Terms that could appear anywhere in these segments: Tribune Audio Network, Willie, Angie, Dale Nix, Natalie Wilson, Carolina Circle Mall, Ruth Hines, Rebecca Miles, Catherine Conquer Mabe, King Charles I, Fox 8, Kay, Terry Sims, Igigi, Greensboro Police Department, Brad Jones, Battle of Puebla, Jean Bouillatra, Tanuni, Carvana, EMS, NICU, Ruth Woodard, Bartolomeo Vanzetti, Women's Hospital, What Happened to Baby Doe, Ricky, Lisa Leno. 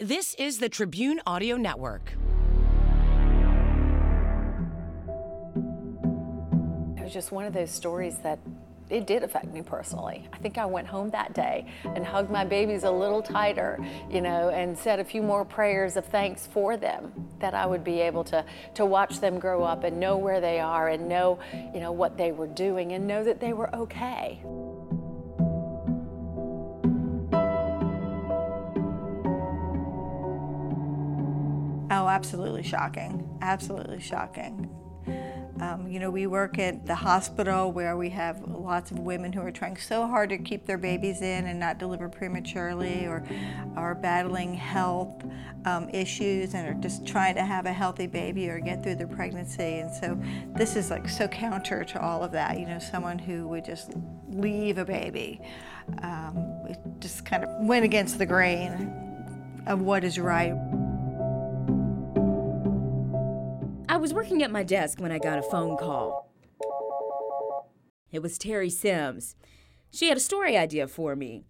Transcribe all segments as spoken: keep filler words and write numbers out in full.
This is the Tribune Audio Network. It was just one of those stories that it did affect me personally. I think I went home that day and hugged my babies a little tighter, you know, and said a few more prayers of thanks for them, that I would be able to, to watch them grow up and know where they are and know, you know, what they were doing and know that they were okay. Oh, absolutely shocking, absolutely shocking. Um, you know, we work at the hospital where we have lots of women who are trying so hard to keep their babies in and not deliver prematurely, or are battling health um, issues and are just trying to have a healthy baby or get through their pregnancy. And so this is like so counter to all of that, you know, someone who would just leave a baby. Um, it just kind of went against the grain of what is right. I was working at my desk when I got a phone call. It was Terry Sims. She had a story idea for me.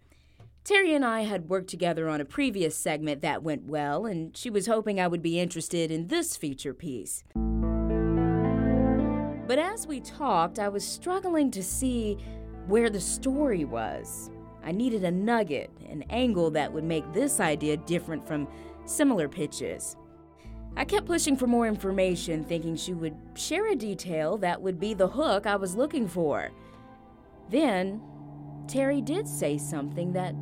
Terry and I had worked together on a previous segment that went well, and she was hoping I would be interested in this feature piece. But as we talked, I was struggling to see where the story was. I needed a nugget, an angle that would make this idea different from similar pitches. I kept pushing for more information, thinking she would share a detail that would be the hook I was looking for. Then, Terry did say something that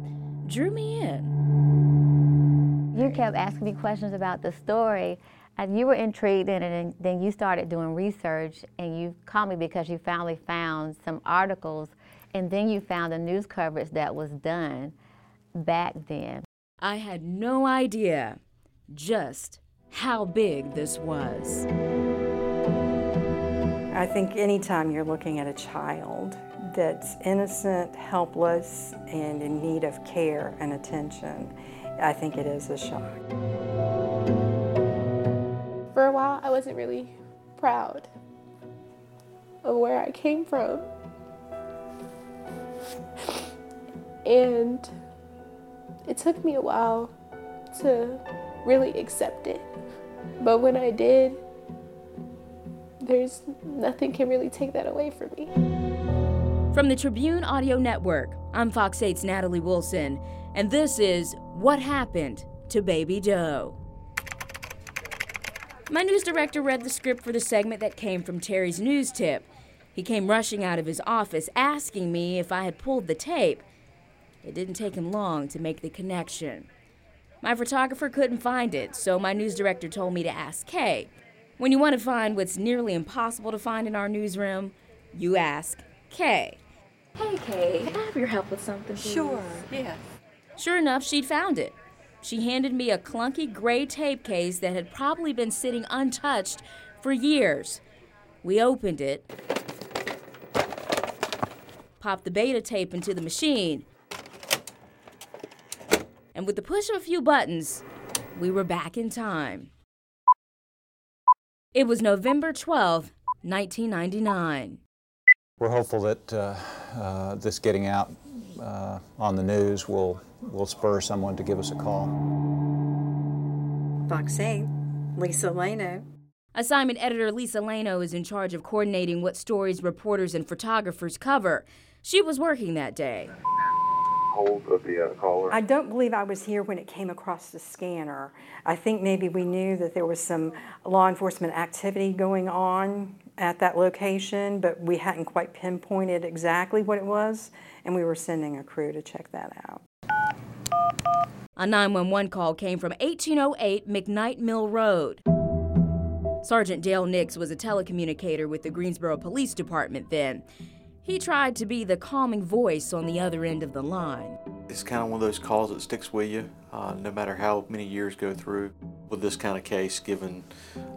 drew me in. You kept asking me questions about the story, and you were intrigued in it, and then you started doing research, and you called me because you finally found some articles, and then you found the news coverage that was done back then. I had no idea, just how big this was. I think anytime you're looking at a child that's innocent, helpless, and in need of care and attention, I think it is a shock. For a while, I wasn't really proud of where I came from. And it took me a while to really accept it. But when I did, there's nothing can really take that away from me. From the Tribune Audio Network, I'm Fox eight's Natalie Wilson, and this is What Happened to Baby Doe. My news director read the script for the segment that came from Terry's news tip. He came rushing out of his office asking me if I had pulled the tape. It didn't take him long to make the connection. My photographer couldn't find it, so my news director told me to ask Kay. When you want to find what's nearly impossible to find in our newsroom, you ask Kay. Hey, Kay, can I have your help with something, please? Sure, yes. Sure enough, she'd found it. She handed me a clunky gray tape case that had probably been sitting untouched for years. We opened it, popped the beta tape into the machine, and with the push of a few buttons, we were back in time. It was November twelfth, nineteen ninety-nine. We're hopeful that uh, uh, this getting out uh, on the news will, will spur someone to give us a call. Fox eight, Lisa Leno. Assignment editor Lisa Leno is in charge of coordinating what stories reporters and photographers cover. She was working that day. Hold of the uh, caller. I don't believe I was here when it came across the scanner. I think maybe we knew that there was some law enforcement activity going on at that location, but we hadn't quite pinpointed exactly what it was, and we were sending a crew to check that out. A nine one one call came from eighteen oh eight McKnight Mill Road. Sergeant Dale Nix was a telecommunicator with the Greensboro Police Department then. He tried to be the calming voice on the other end of the line. It's kind of one of those calls that sticks with you, uh, no matter how many years go through. With this kind of case, given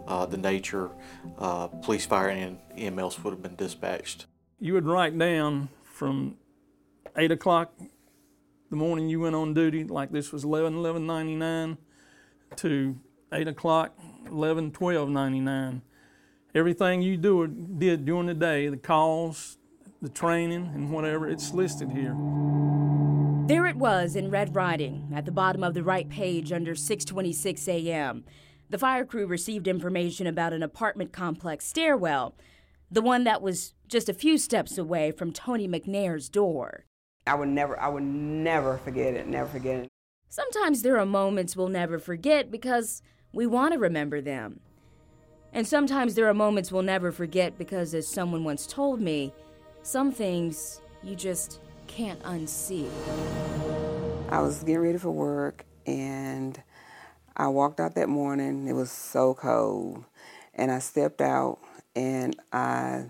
uh, the nature, uh, police, fire, and E M S would have been dispatched. You would write down from eight o'clock the morning you went on duty, like this was eleven eleven ninety-nine, to eight o'clock, eleven twelve ninety-nine. Everything you do or did during the day, the calls, the training, and whatever, it's listed here. There it was in red writing at the bottom of the right page under six twenty-six a m The fire crew received information about an apartment complex stairwell, the one that was just a few steps away from Tony McNair's door. I would never, I would never forget it, never forget it. Sometimes there are moments we'll never forget because we want to remember them. And sometimes there are moments we'll never forget because, as someone once told me, some things you just can't unsee. I was getting ready for work and I walked out that morning. It was so cold. And I stepped out and I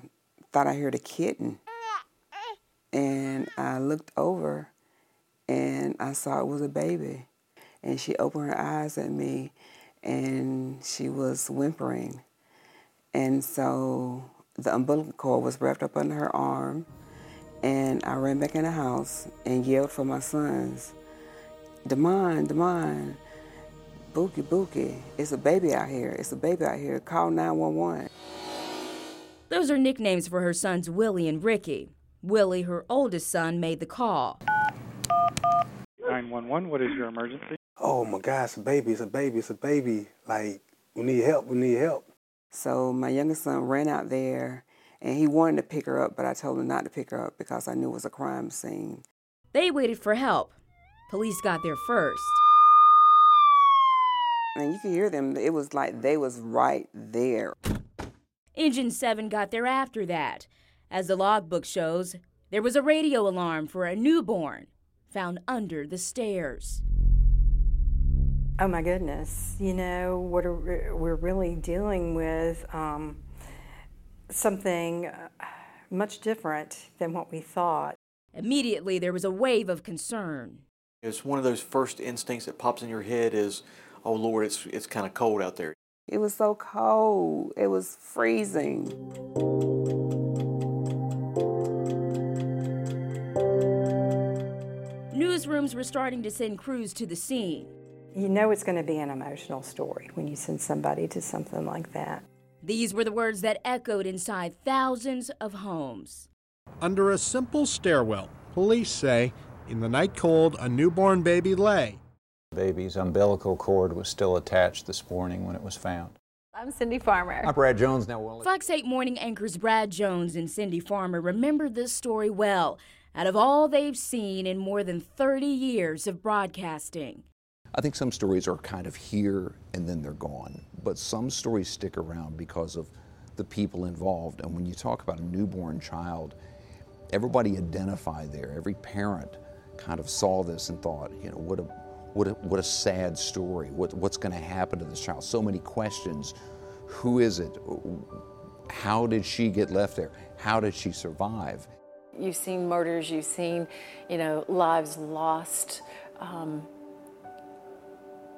thought I heard a kitten. And I looked over and I saw it was a baby. And she opened her eyes at me and she was whimpering. And so the umbilical cord was wrapped up under her arm. And I ran back in the house and yelled for my sons. Damon, Damon, Bookie, Bookie, it's a baby out here, it's a baby out here, call nine one one. Those are nicknames for her sons Willie and Ricky. Willie, her oldest son, made the call. nine one one, what is your emergency? Oh my God, it's a baby, it's a baby, it's a baby. Like, we need help, we need help. So my youngest son ran out there and he wanted to pick her up, but I told him not to pick her up because I knew it was a crime scene. They waited for help. Police got there first. And you could hear them. It was like they was right there. Engine seven got there after that. As the logbook shows, there was a radio alarm for a newborn found under the stairs. Oh, my goodness. You know, what are, we're really dealing with... Um, something much different than what we thought. Immediately, there was a wave of concern. It's one of those first instincts that pops in your head is, oh, Lord, it's it's kind of cold out there. It was so cold. It was freezing. Newsrooms were starting to send crews to the scene. You know it's going to be an emotional story when you send somebody to something like that. These were the words that echoed inside thousands of homes. Under a simple stairwell, police say, in the night cold, a newborn baby lay. The baby's umbilical cord was still attached this morning when it was found. I'm Cindy Farmer. I'm Brad Jones. Now, Willie. Fox eight morning anchors Brad Jones and Cindy Farmer remember this story well, out of all they've seen in more than thirty years of broadcasting. I think some stories are kind of here and then they're gone, but some stories stick around because of the people involved. And when you talk about a newborn child, everybody identified there. Every parent kind of saw this and thought, you know, what a what a, what a sad story. What, what's going to happen to this child? So many questions. Who is it? How did she get left there? How did she survive? You've seen murders. You've seen, you know, lives lost. Um,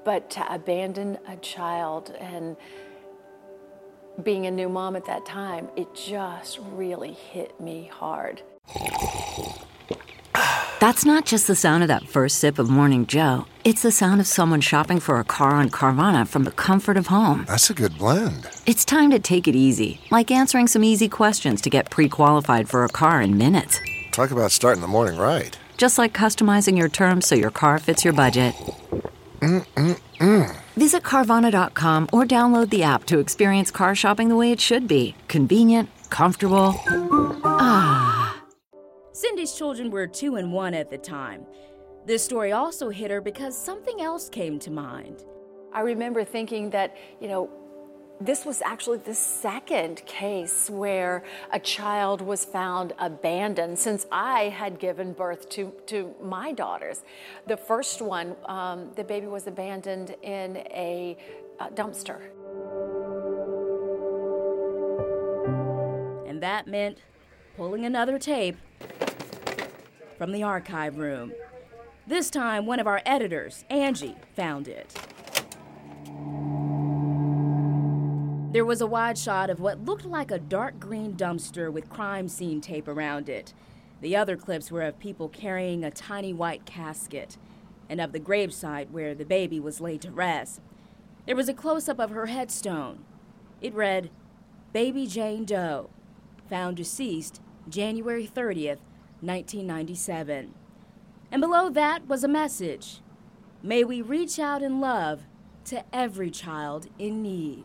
But to abandon a child, and being a new mom at that time, it just really hit me hard. That's not just the sound of that first sip of Morning Joe. It's the sound of someone shopping for a car on Carvana from the comfort of home. That's a good blend. It's time to take it easy, like answering some easy questions to get pre-qualified for a car in minutes. Talk about starting the morning right. Just like customizing your terms so your car fits your budget. Mm, mm, mm. Visit Carvana dot com or download the app to experience car shopping the way it should be. Convenient, comfortable. Ah. Cindy's children were two and one at the time. This story also hit her because something else came to mind. I remember thinking that, you know, this was actually the second case where a child was found abandoned since I had given birth to, to my daughters. The first one, um, the baby was abandoned in a uh, dumpster. And that meant pulling another tape from the archive room. This time, one of our editors, Angie, found it. There was a wide shot of what looked like a dark green dumpster with crime scene tape around it. The other clips were of people carrying a tiny white casket and of the gravesite where the baby was laid to rest. There was a close-up of her headstone. It read, Baby Jane Doe, found deceased January thirtieth, nineteen ninety-seven. And below that was a message. May we reach out in love to every child in need.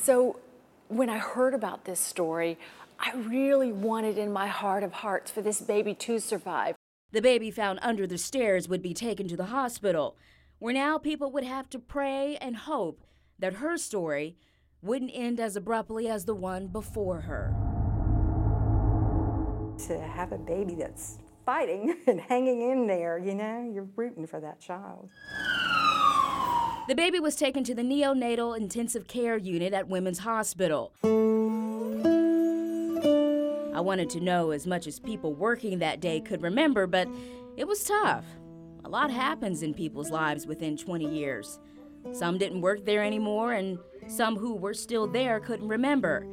So when I heard about this story, I really wanted in my heart of hearts for this baby to survive. The baby found under the stairs would be taken to the hospital, where now people would have to pray and hope that her story wouldn't end as abruptly as the one before her. To have a baby that's fighting and hanging in there, you know, you're rooting for that child. The baby was taken to the neonatal intensive care unit at Women's Hospital. I wanted to know as much as people working that day could remember, but it was tough. A lot happens in people's lives within twenty years. Some didn't work there anymore, and some who were still there couldn't remember.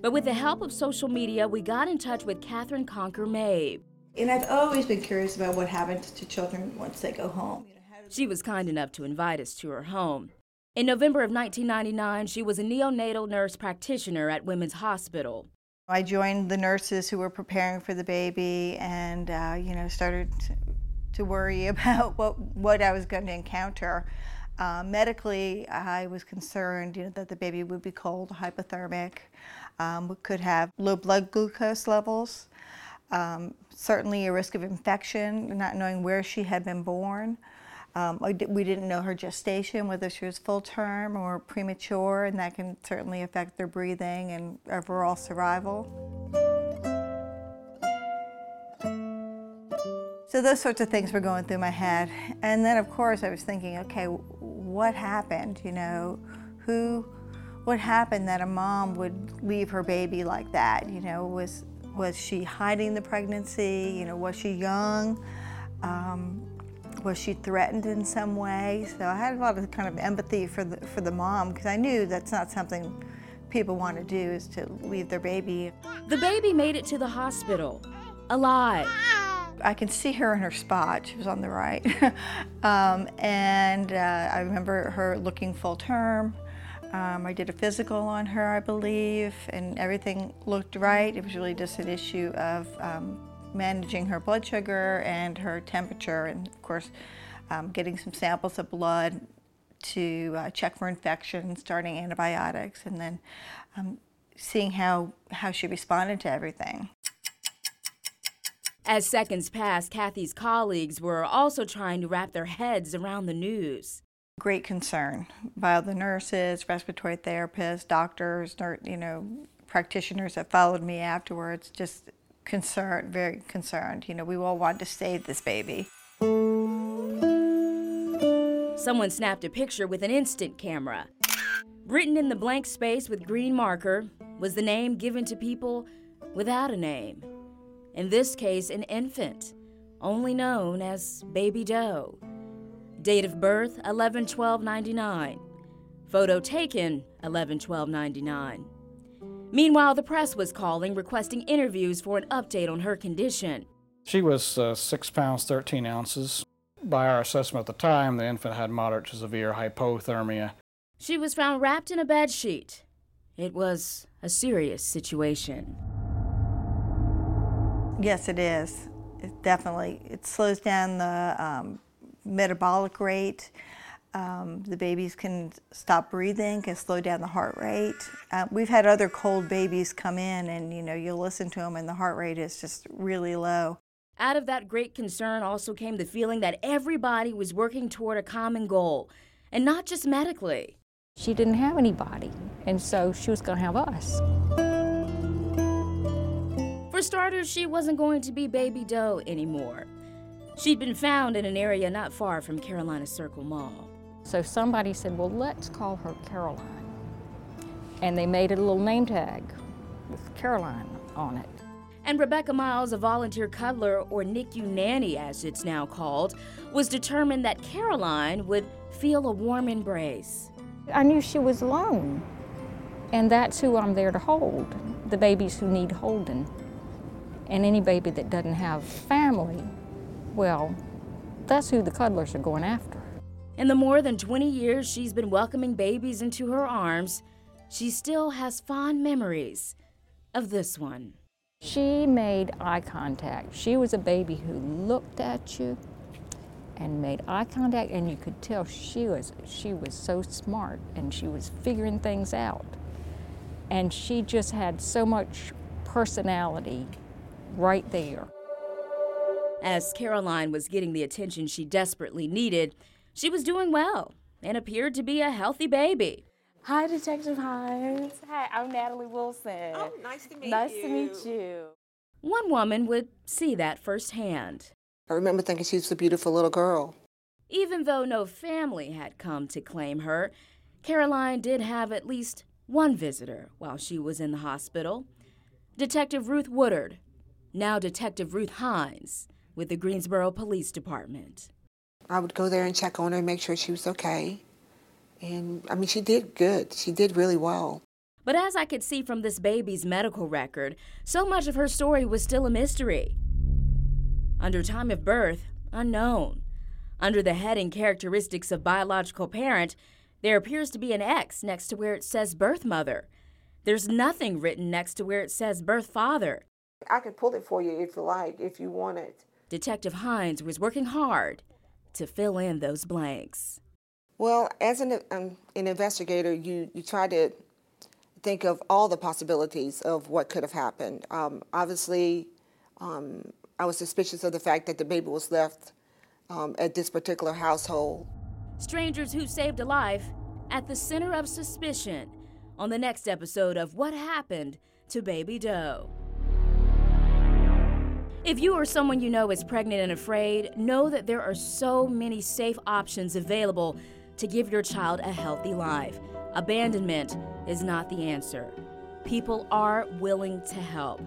But with the help of social media, we got in touch with Catherine Conquer Mabe. And I've always been curious about what happens to children once they go home. She was kind enough to invite us to her home. In November of nineteen ninety-nine, she was a neonatal nurse practitioner at Women's Hospital. I joined the nurses who were preparing for the baby and, uh, you know, started to, to worry about what, what I was going to encounter. Uh, medically, I was concerned, you know, that the baby would be cold, hypothermic, um, could have low blood glucose levels, um, certainly a risk of infection, not knowing where she had been born. Um, we didn't know her gestation, whether she was full term or premature, and that can certainly affect their breathing and overall survival. So those sorts of things were going through my head. And then, of course, I was thinking, okay, what happened, you know? Who, what happened that a mom would leave her baby like that? You know, was, was she hiding the pregnancy? You know, was she young? Um, Was she threatened in some way? So I had a lot of kind of empathy for the for the mom, because I knew that's not something people want to do, is to leave their baby. The baby made it to the hospital, alive. I can see her in her spot. She was on the right. um, and uh, I remember her looking full term. Um, I did a physical on her, I believe, and everything looked right. It was really just an issue of um, managing her blood sugar and her temperature, and of course um, getting some samples of blood to uh, check for infection, starting antibiotics, and then um, seeing how, how she responded to everything. As seconds passed, Kathy's colleagues were also trying to wrap their heads around the news. Great concern by the nurses, respiratory therapists, doctors, you know, practitioners that followed me afterwards, just concerned, very concerned. You know, we all wanted to save this baby. Someone snapped a picture with an instant camera. Written in the blank space with green marker was the name given to people without a name. In this case, an infant, only known as Baby Doe. Date of birth, eleven twelve ninety-nine. Photo taken, eleven twelve ninety-nine. Meanwhile, the press was calling, requesting interviews for an update on her condition. She was uh, six pounds, thirteen ounces. By our assessment at the time, the infant had moderate to severe hypothermia. She was found wrapped in a bedsheet. It was a serious situation. Yes, it is. It definitely. It slows down the um, metabolic rate. Um, the babies can stop breathing, can slow down the heart rate. Uh, we've had other cold babies come in, and you know, you'll listen to them and the heart rate is just really low. Out of that great concern also came the feeling that everybody was working toward a common goal, and not just medically. She didn't have anybody, and so she was going to have us. For starters, she wasn't going to be Baby Doe anymore. She'd been found in an area not far from Carolina Circle Mall. So somebody said, well, let's call her Caroline. And they made a little name tag with Caroline on it. And Rebecca Miles, a volunteer cuddler, or N I C U nanny as it's now called, was determined that Caroline would feel a warm embrace. I knew she was alone. And that's who I'm there to hold, the babies who need holding. And any baby that doesn't have family, well, that's who the cuddlers are going after. In the more than twenty years she's been welcoming babies into her arms, she still has fond memories of this one. She made eye contact. She was a baby who looked at you and made eye contact, and you could tell she was she was so smart, and she was figuring things out. And she just had so much personality right there. As Caroline was getting the attention she desperately needed, she was doing well and appeared to be a healthy baby. Hi, Detective Hines. Hi, I'm Natalie Wilson. Oh, nice to meet nice you. Nice to meet you. One woman would see that firsthand. I remember thinking she was a beautiful little girl. Even though no family had come to claim her, Caroline did have at least one visitor while she was in the hospital. Detective Ruth Woodard, now Detective Ruth Hines, with the Greensboro Police Department. I would go there and check on her and make sure she was okay. And, I mean, she did good. She did really well. But as I could see from this baby's medical record, so much of her story was still a mystery. Under time of birth, unknown. Under the heading characteristics of biological parent, there appears to be an X next to where it says birth mother. There's nothing written next to where it says birth father. I could pull it for you if you like, if you want it. Detective Hines was working hard to fill in those blanks. Well, as an, um, an investigator, you, you try to think of all the possibilities of what could have happened. Um, obviously, um, I was suspicious of the fact that the baby was left um, at this particular household. Strangers who saved a life, at the center of suspicion, on the next episode of What Happened to Baby Doe. If you or someone you know is pregnant and afraid, know that there are so many safe options available to give your child a healthy life. Abandonment is not the answer. People are willing to help.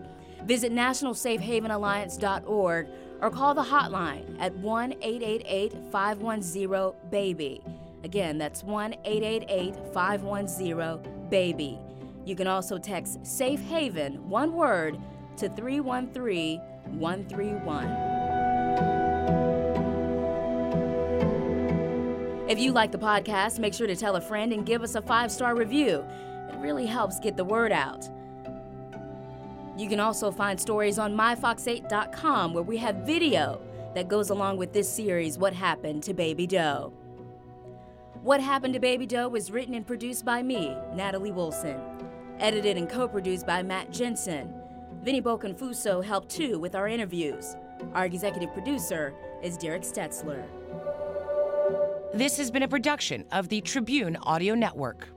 Visit National Safe Haven Alliance dot org or call the hotline at one eight eight eight, five one zero, BABY. Again, that's one eight eight eight, five one zero, BABY. You can also text Safe Haven, one word, to three one three, one three one. If you like the podcast, make sure to tell a friend and give us a five-star review. It really helps get the word out. You can also find stories on my fox eight dot com, where we have video that goes along with this series, What Happened to Baby Doe. What Happened to Baby Doe was written and produced by me, Natalie Wilson. Edited and co-produced by Matt Jensen. Vinnie Bocconfuso helped too with our interviews. Our executive producer is Derek Stetzler. This has been a production of the Tribune Audio Network.